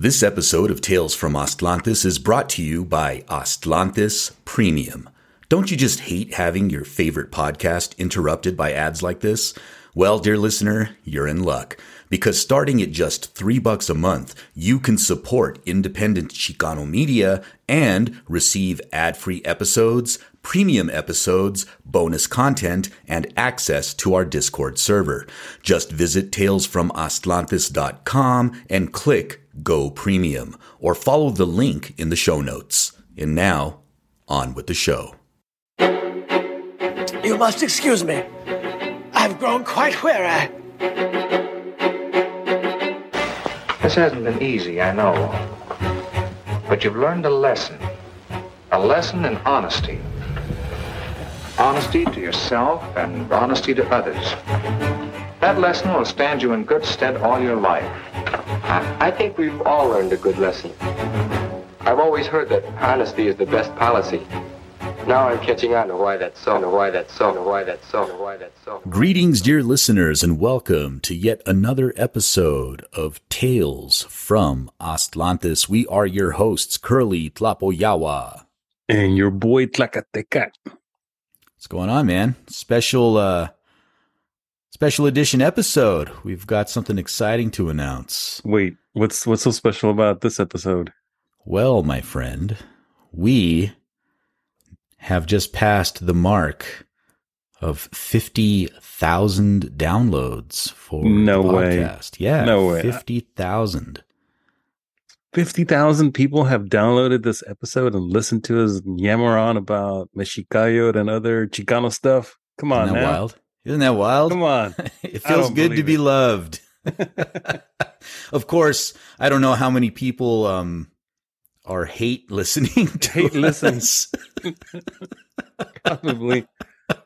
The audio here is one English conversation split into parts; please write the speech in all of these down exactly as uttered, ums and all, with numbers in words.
This episode of Tales from Aztlantis is brought to you by Aztlantis Premium. Don't you just hate having your favorite podcast interrupted by ads like this? Well, dear listener, you're in luck, because starting at just three bucks a month, you can support independent Chicano media and receive ad-free episodes, premium episodes, bonus content, and access to our Discord server. Just visit tales from aztlantis dot com and click Go Premium, or follow the link in the show notes. And now, on with the show. You must excuse me. I've grown quite wary. This hasn't been easy, I know. But you've learned a lesson. A lesson in honesty. Honesty to yourself and honesty to others. That lesson will stand you in good stead all your life. I, I think we've all learned a good lesson. I've always heard that honesty is the best policy. Now I'm catching on to why that's so, to why that's so, to why that's so, to why that's so. Greetings, dear listeners, and welcome to yet another episode of Tales from Aztlantis. We are your hosts, Kurly Tlapoyawa. And your boy, Tlacatecat. What's going on, man? Special, uh, special edition episode. We've got something exciting to announce. Wait, what's what's so special about this episode? Well, my friend, we have just passed the mark of fifty thousand downloads for no the podcast. Way. Yeah, no way. fifty thousand. fifty thousand people have downloaded this episode and listened to us yammer on about Mexicayotl and other Chicano stuff. Come on, Isn't that now. wild? Isn't that wild? Come on. It feels good to it. be loved. Of course, I don't know how many people um, are hate listening to Hate us. listens. Probably.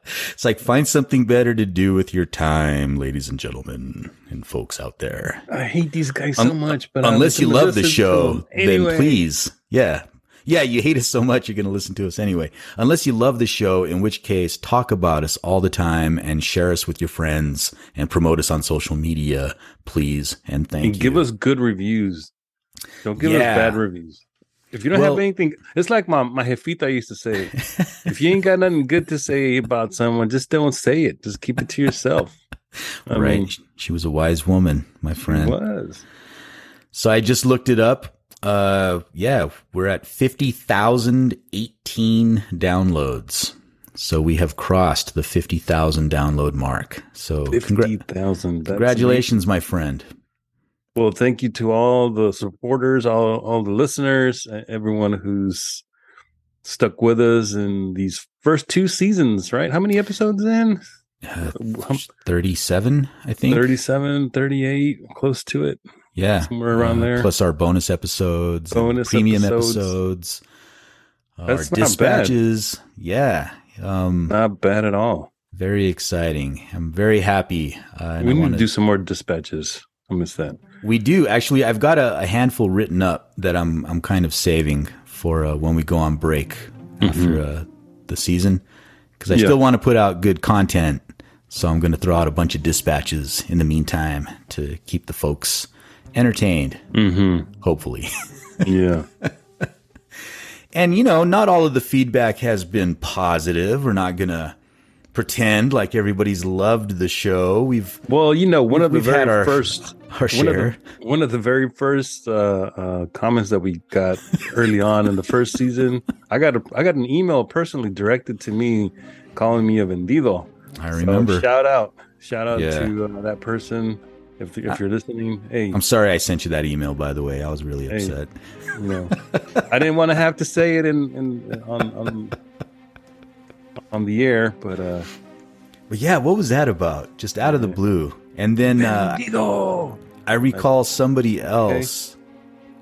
It's like, find something better to do with your time, ladies and gentlemen, and folks out there. I hate these guys so um, much, but unless you love the show, anyway. then please, yeah, yeah, you hate us so much you're going to listen to us anyway. Unless you love the show, in which case, talk about us all the time and share us with your friends and promote us on social media, please and thank and you. Give us good reviews. Don't give yeah. us bad reviews. If you don't well, have anything, it's like my, my jefita used to say, if you ain't got nothing good to say about someone, just don't say it. Just keep it to yourself. I right. mean, she was a wise woman, my friend. She was. So I just looked it up. Uh, yeah, we're at fifty thousand eighteen downloads. So we have crossed the fifty thousand download mark. So fifty thousand. Congr- congratulations, neat. my friend. Well, thank you to all the supporters, all all the listeners, everyone who's stuck with us in these first two seasons, right? How many episodes in? Uh, thirty-seven, I think. thirty-seven, thirty-eight, close to it. Yeah. Somewhere around uh, there. Plus our bonus episodes, bonus premium episodes, episodes our dispatches. Bad. Yeah. Um, not bad at all. Very exciting. I'm very happy. Uh, we need wanna... to do some more dispatches. I miss that. We do. Actually, I've got a, a handful written up that I'm I'm kind of saving for uh, when we go on break mm-hmm. after uh, the season, because I yeah. still want to put out good content. So I'm going to throw out a bunch of dispatches in the meantime to keep the folks entertained, mm-hmm. hopefully. Yeah. And, you know, not all of the feedback has been positive. We're not going to pretend like everybody's loved the show. We've well, you know, one of the very our, first, our share. One of the, one of the very first uh, uh, comments that we got early on in the first season. I got a, I got an email personally directed to me, calling me a vendido. I remember. So shout out, shout out yeah. to uh, that person. If if you're listening, hey, I'm sorry I sent you that email. By the way, I was really upset. Hey, you know, I didn't want to have to say it in in on. on on the air, but uh but yeah, what was that about? Just out of the blue. And then uh Bendido! I recall somebody else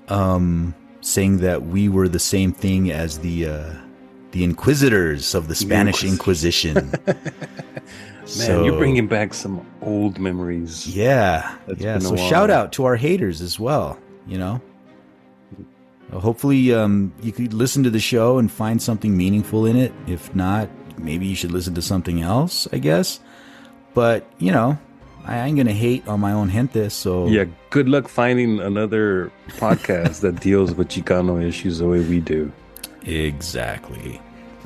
okay. um saying that we were the same thing as the uh the Inquisitors of the Spanish Inquisition. Man, so, you're bringing back some old memories. Yeah. That's yeah, so shout out to our haters as well, you know. Hopefully, um, you could listen to the show and find something meaningful in it. If not, maybe you should listen to something else, I guess. But, you know, I ain't gonna hate on my own gente, so yeah. Good luck finding another podcast that deals with Chicano issues the way we do. Exactly.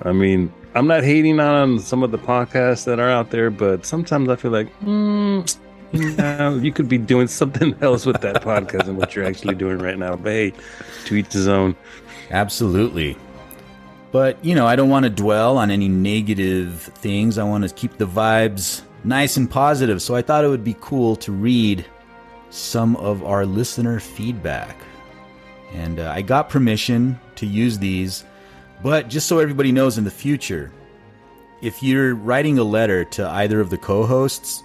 I mean, I'm not hating on some of the podcasts that are out there, but sometimes I feel like, hmm, you know, you could be doing something else with that podcast and what you're actually doing right now. But hey, to each his own. Absolutely. But you know, I don't want to dwell on any negative things. I want to keep the vibes nice and positive, so I thought it would be cool to read some of our listener feedback. And uh, I got permission to use these, but just so everybody knows in the future, if you're writing a letter to either of the co-hosts,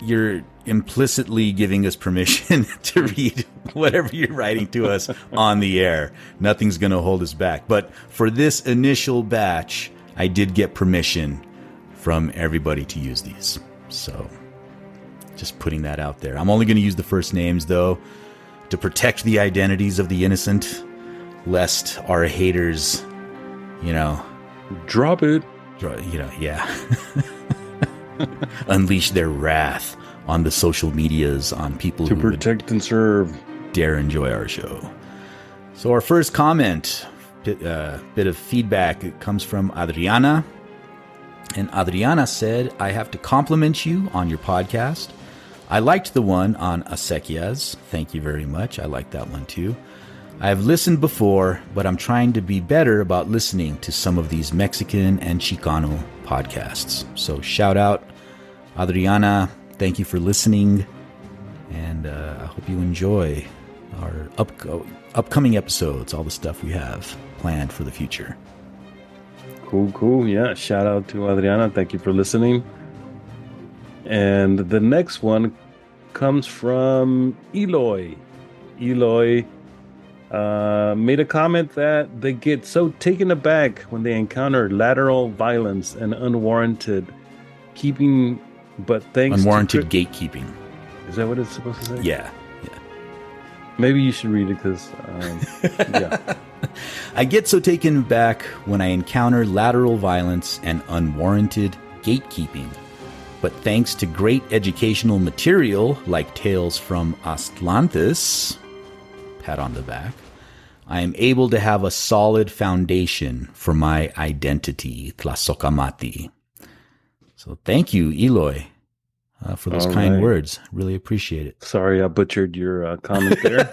you're implicitly giving us permission to read whatever you're writing to us on the air. Nothing's going to hold us back. But for this initial batch, I did get permission from everybody to use these. So just putting that out there. I'm only going to use the first names, though, to protect the identities of the innocent, lest our haters, you know, drop it. Draw, you know, yeah. Unleash their wrath on the social medias, on people to who protect and serve, dare enjoy our show. So our first comment, uh, bit of feedback, it comes from Adriana. And Adriana said, I have to compliment you on your podcast. I liked the one on Asequias. Thank you very much. I like that one too. I have listened before, but I'm trying to be better about listening to some of these Mexican and Chicano podcasts. So shout out, Adriana. Thank you for listening. And uh, I hope you enjoy our up- upcoming episodes, all the stuff we have planned for the future. Cool, cool. Yeah, shout out to Adriana. Thank you for listening. And the next one comes from Eloy. Eloy uh, made a comment that they get so taken aback when they encounter lateral violence and unwarranted keeping, but thanks unwarranted to... Unwarranted gatekeeping. Is that what it's supposed to say? Yeah, yeah. Maybe you should read it because, um, yeah. I get so taken back when I encounter lateral violence and unwarranted gatekeeping. But thanks to great educational material like Tales from Aztlantis, pat on the back, I am able to have a solid foundation for my identity, Tlazocamati. So thank you, Eloy, uh, for those All kind right. words. Really appreciate it. Sorry I butchered your uh, comment there.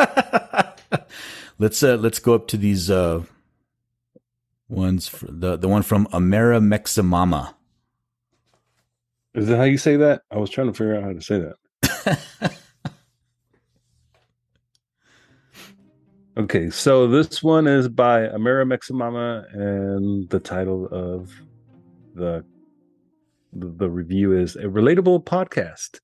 Let's uh, let's go up to these uh, ones. For the the one from Amara Mexamama. Is that how you say that? I was trying to figure out how to say that. Okay, so this one is by Amara Mexamama, and the title of the the review is A Relatable Podcast.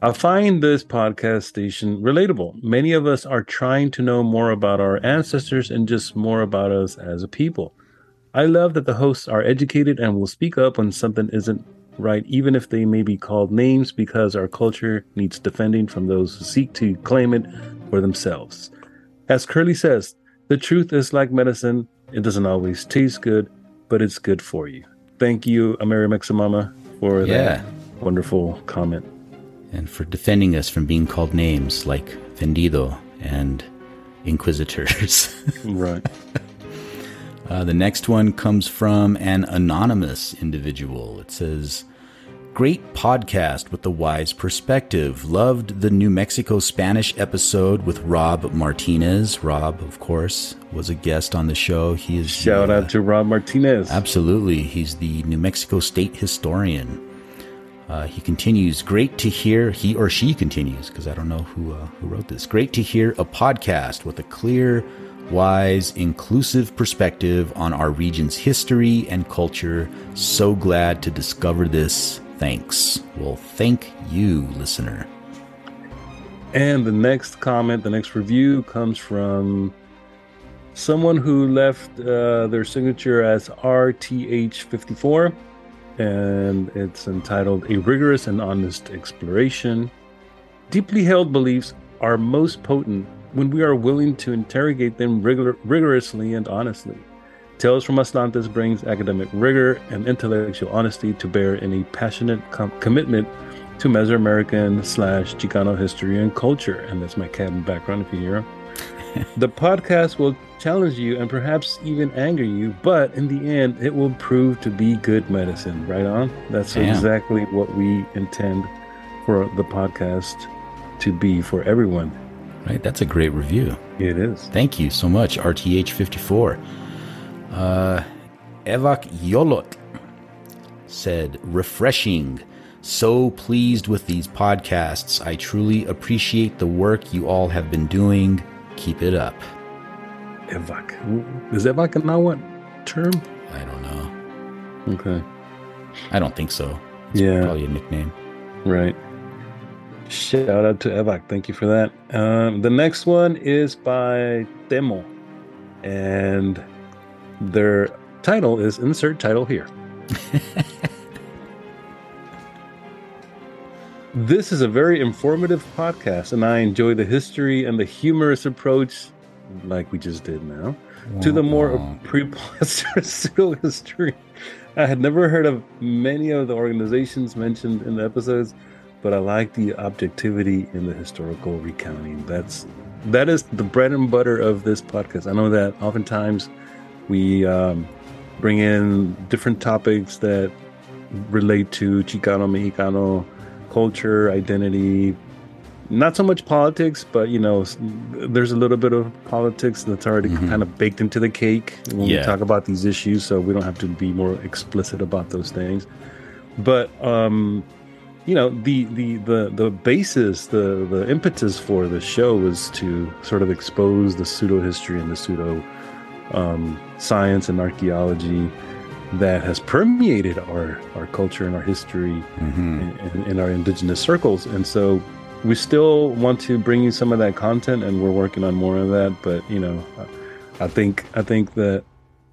I find this podcast station relatable. Many of us are trying to know more about our ancestors and just more about us as a people. I love that the hosts are educated and will speak up when something isn't right, even if they may be called names, because our culture needs defending from those who seek to claim it for themselves. As Kurly says, the truth is like medicine. It doesn't always taste good, but it's good for you. Thank you, Amara Mexamama, for yeah. that wonderful comment. And for defending us from being called names like Vendido and Inquisitors. Right. Uh, the next one comes from an anonymous individual. It says, great podcast with the wise perspective. Loved the New Mexico Spanish episode with Rob Martinez. Rob, of course, was a guest on the show. He is Shout the, out to Rob Martinez. Absolutely. He's the New Mexico State historian. Uh, he continues, great to hear, he or she continues, because I don't know who uh, who wrote this. Great to hear a podcast with a clear, wise, inclusive perspective on our region's history and culture. So glad to discover this. Thanks. Well, thank you, listener. And the next comment, the next review comes from someone who left uh, their signature as R T H fifty-four. And it's entitled, A Rigorous and Honest Exploration. Deeply held beliefs are most potent when we are willing to interrogate them rigor- rigorously and honestly. Tales from Aztlantis brings academic rigor and intellectual honesty to bear in a passionate com- commitment to Mesoamerican slash Chicano history and culture. And that's my cat in the background if you hear him. The podcast will challenge you and perhaps even anger you, but in the end, it will prove to be good medicine. Right on? That's Damn. exactly what we intend for the podcast to be for everyone. Right. That's a great review. It is. Thank you so much, R T H fifty-four. Uh, Evak Yolot said, refreshing. So pleased with these podcasts. I truly appreciate the work you all have been doing. Keep it up. Evak. Is Evak a Nahuatl term? I don't know. Okay. I don't think so. It's yeah. probably a nickname. Right. Shout out to Evak. Thank you for that. Um, the next one is by Temo. And their title is insert title here. This is a very informative podcast, and I enjoy the history and the humorous approach, like we just did now, wow. to the more preposterous history. I had never heard of many of the organizations mentioned in the episodes, but I like the objectivity in the historical recounting. That's that is the bread and butter of this podcast. I know that oftentimes we um, bring in different topics that relate to Chicano, Mexicano culture, identity, not so much politics, but you know, there's a little bit of politics that's already mm-hmm. kind of baked into the cake when yeah. we talk about these issues, so we don't have to be more explicit about those things. But um, you know, the the the the basis, the the impetus for the show was to sort of expose the pseudo history and the pseudo um, science and archaeology that has permeated our, our culture and our history mm-hmm. and, and, and our indigenous circles. And so we still want to bring you some of that content, and we're working on more of that. But, you know, I think I think that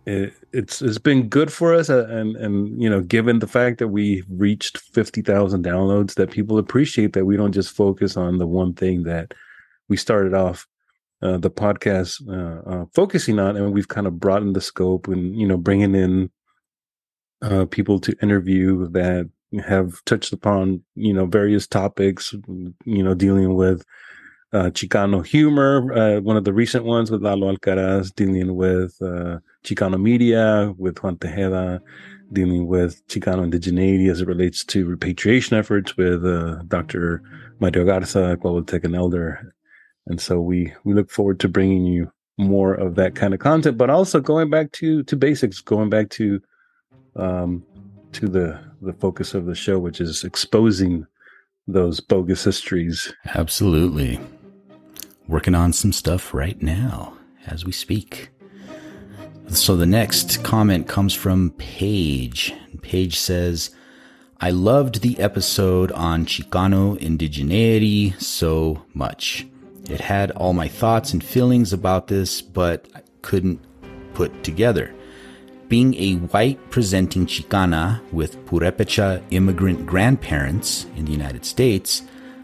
it, it's it's been good for us. And, and you know, given the fact that we reached fifty thousand downloads, that people appreciate that we don't just focus on the one thing that we started off uh, the podcast uh, uh, focusing on. And we've kind of broadened the scope and, you know, bringing in Uh, people to interview that have touched upon, you know, various topics, you know, dealing with uh, Chicano humor. Uh, one of the recent ones with Lalo Alcaraz, dealing with uh, Chicano media, with Juan Tejeda, dealing with Chicano indigeneity as it relates to repatriation efforts with uh, Doctor Mario Garza, Tlacatecat elder. And so we, we look forward to bringing you more of that kind of content, but also going back to, to basics, going back to Um, to the, the focus of the show, which is exposing those bogus histories. Absolutely. Working on some stuff right now as we speak. So the next comment comes from Paige. Paige says, I loved the episode on Chicano indigeneity so much. It had all my thoughts and feelings about this, but I couldn't put together. Being a white presenting Chicana with Purépecha immigrant grandparents in the United States,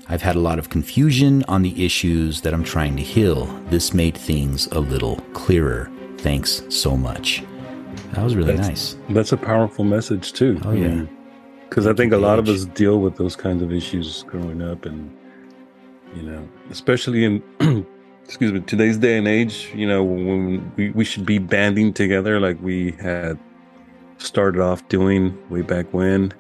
I've had a lot of confusion on the issues that I'm trying to heal. This made things a little clearer. Thanks so much. That was really that's, nice. That's a powerful message too. Oh yeah. Because I think a lot of us deal with those kinds of issues growing up, and you know, especially in excuse me, today's day and age, you know, when we, we should be banding together like we had started off doing way back when,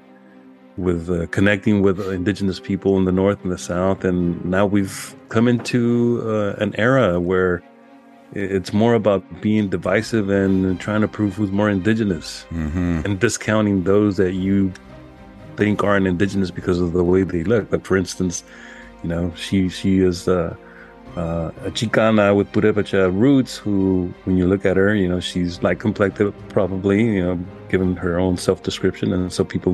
with uh, connecting with indigenous people in the North and the South. And now we've come into uh, an era where it's more about being divisive and trying to prove who's more indigenous mm-hmm. and discounting those that you think aren't indigenous because of the way they look. Like, for instance, you know, she, she is... Uh, Uh, a Chicana with Purépecha roots who, when you look at her, you know, she's light complected probably, you know, given her own self-description. And so people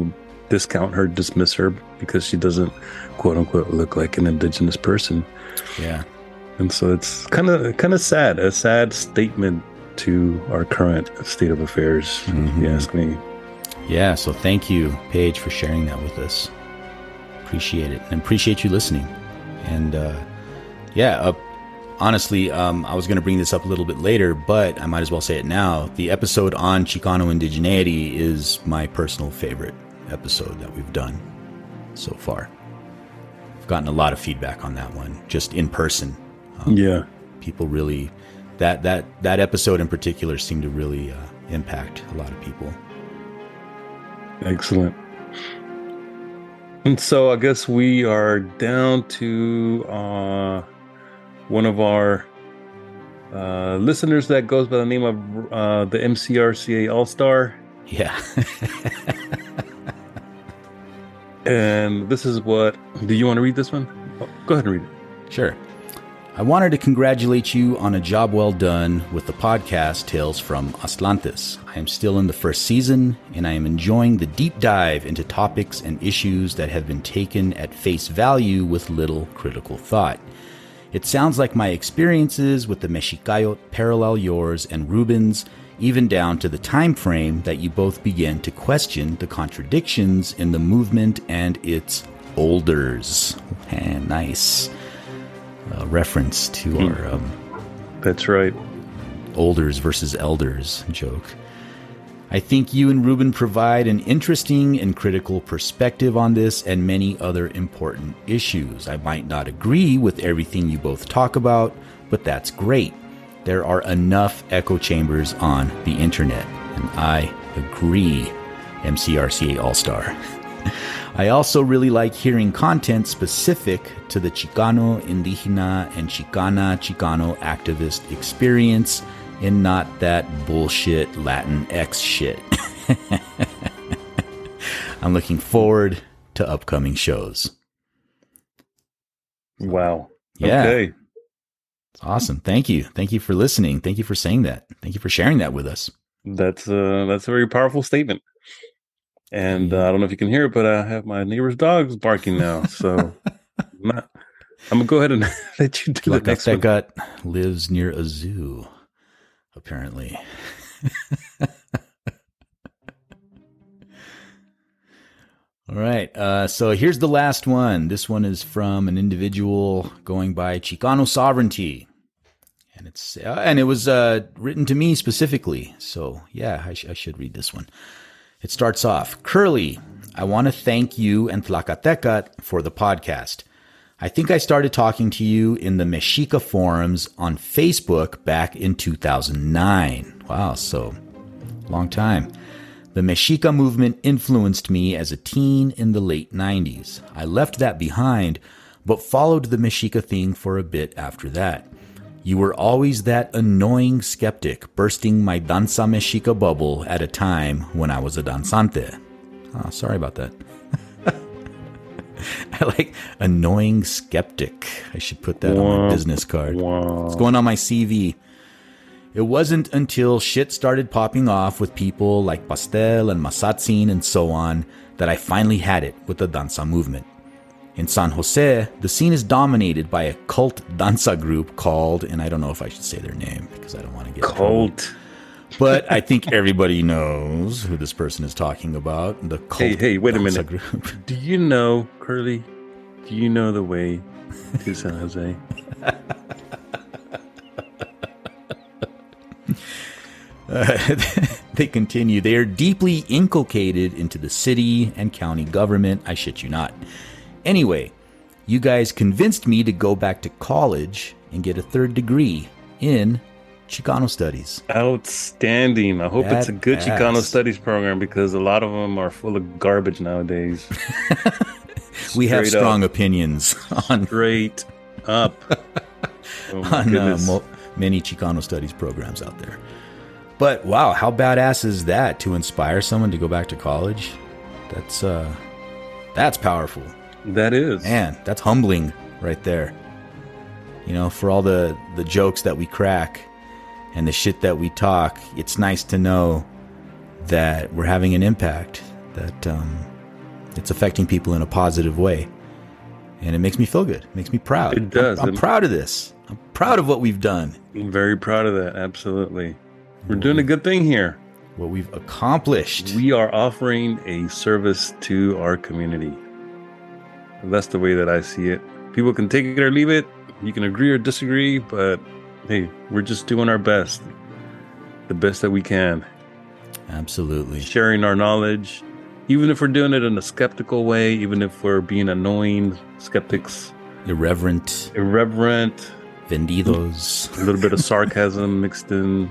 discount her, dismiss her because she doesn't, quote unquote, look like an indigenous person. Yeah. And so it's kind of kind of sad, a sad statement to our current state of affairs, mm-hmm. if you ask me. Yeah. So thank you, Paige, for sharing that with us. Appreciate it. And appreciate you listening. And, uh, Yeah, uh, honestly, um, I was going to bring this up a little bit later, but I might as well say it now. The episode on Chicano indigeneity is my personal favorite episode that we've done so far. gotten a lot of feedback on that one, just in person. Um, yeah. People really, that, that, that episode in particular seemed to really uh, impact a lot of people. Excellent. And so I guess we are down to uh, one of our uh, listeners that goes by the name of uh, the M C R C A All-Star. Yeah. And this is what, do you want to read this one? Oh, go ahead and read it. Sure. I wanted to congratulate you on a job well done with the podcast Tales from Aztlantis. I am still in the first season, and I am enjoying the deep dive into topics and issues that have been taken at face value with little critical thought. It sounds like my experiences with the Mexicayotl parallel yours and Rubens, even down to the time frame that you both began to question the contradictions in the movement and its olders. And nice. Uh, reference to hmm. our um, that's right olders versus elders joke. I think you and Ruben provide an interesting and critical perspective on this and many other important issues. I might not agree with everything you both talk about, but that's great. There are enough echo chambers on the internet, and I agree. M C R C A All-Star. I also really like hearing content specific to the Chicano, Indígena, and Chicana, Chicano activist experience, and not that bullshit Latinx shit. I'm looking forward to upcoming shows. Wow. Yeah. Okay. It's awesome. Thank you. Thank you for listening. Thank you for saying that. Thank you for sharing that with us. That's uh, that's a very powerful statement. And uh, I don't know if you can hear it, but I have my neighbor's dogs barking now. So I'm, not, I'm gonna go ahead and let you do the next one. Tlacatecat lives near a zoo, apparently. All right. Uh, so here's the last one. This one is from an individual going by Chicano Sovereignty, and it's uh, and it was uh, written to me specifically. So yeah, I, sh- I should read this one. It starts off, Kurly, I want to thank you and Tlacatecat for the podcast. I think I started talking to you in the Mexica forums on Facebook back in two thousand nine. Wow, so long time. The Mexica movement influenced me as a teen in the late nineties. I left that behind, but followed the Mexica thing for a bit after that. You were always that annoying skeptic, bursting my danza mexica bubble at a time when I was a danzante. Oh, sorry about that. I like annoying skeptic. I should put that wow. on my business card. Wow. It's going on my C V. It wasn't until shit started popping off with people like Pastel and Masatzin and so on that I finally had it with the danza movement. In San Jose, the scene is dominated by a cult danza group called, and I don't know if I should say their name because I don't want to get cult. But I think everybody knows who this person is talking about. The cult. Hey, hey, wait a minute. Group. Do you know, Kurly? Do you know the way to San Jose? Uh, they continue. They are deeply inculcated into the city and county government. I shit you not. Anyway, you guys convinced me to go back to college and get a third degree in Chicano Studies. Outstanding. I hope that it's a good ass. Chicano Studies program, because a lot of them are full of garbage nowadays. We have strong up. opinions on straight up oh on uh, mo- many Chicano Studies programs out there. But wow, how badass is that to inspire someone to go back to college? That's uh, that's powerful. That is. Man, that's humbling right there. You know, for all the, the jokes that we crack and the shit that we talk, it's nice to know that we're having an impact, that um, it's affecting people in a positive way. And it makes me feel good. It makes me proud. It does. I'm, I'm proud of this. I'm proud of what we've done. I'm very proud of that. Absolutely. We're doing a good thing here. What we've accomplished. We are offering a service to our community. That's the way that I see it. People can take it or leave it. You can agree or disagree, but hey, we're just doing our best. The best that we can. Absolutely. Sharing our knowledge, even if we're doing it in a skeptical way, even if we're being annoying skeptics. Irreverent. Irreverent. Vendidos. A little bit of sarcasm mixed in.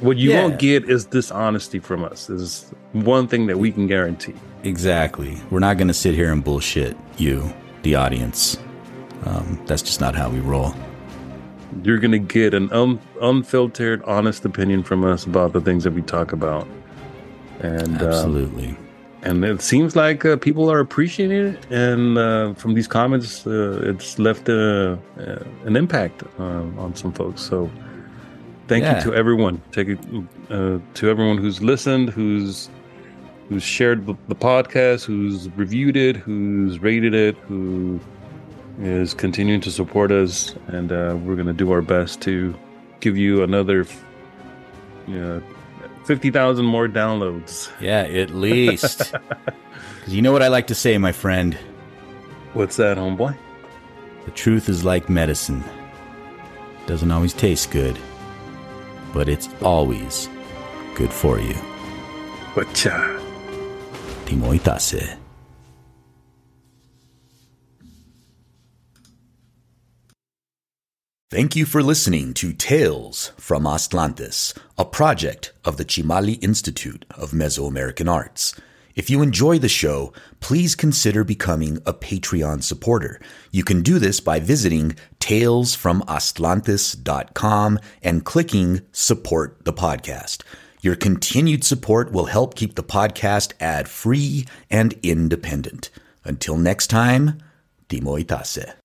What you yeah. won't get is dishonesty from us. Is one thing that we can guarantee. Exactly. We're not going to sit here and bullshit you, the audience. Um, that's just not how we roll. You're going to get an un- unfiltered, honest opinion from us about the things that we talk about. And absolutely. Um, and it seems like uh, people are appreciating it. And uh, from these comments, uh, it's left uh, uh, an impact uh, on some folks. So. Thank yeah. you to everyone. Take it uh, to everyone who's listened, who's who's shared the, the podcast, who's reviewed it, who's rated it, who is continuing to support us, and uh, we're going to do our best to give you another, you know, fifty thousand more downloads. Yeah, at least. Because you know what I like to say, my friend. What's that, homeboy? The truth is like medicine. Doesn't always taste good. But it's always good for you. Pacha. Timoitase. Thank you for listening to Tales from Aztlantis, a project of the Chimali Institute of Mesoamerican Arts. If you enjoy the show, please consider becoming a Patreon supporter. You can do this by visiting tales from aztlantis dot com and clicking Support the Podcast. Your continued support will help keep the podcast ad-free and independent. Until next time, Timoitase.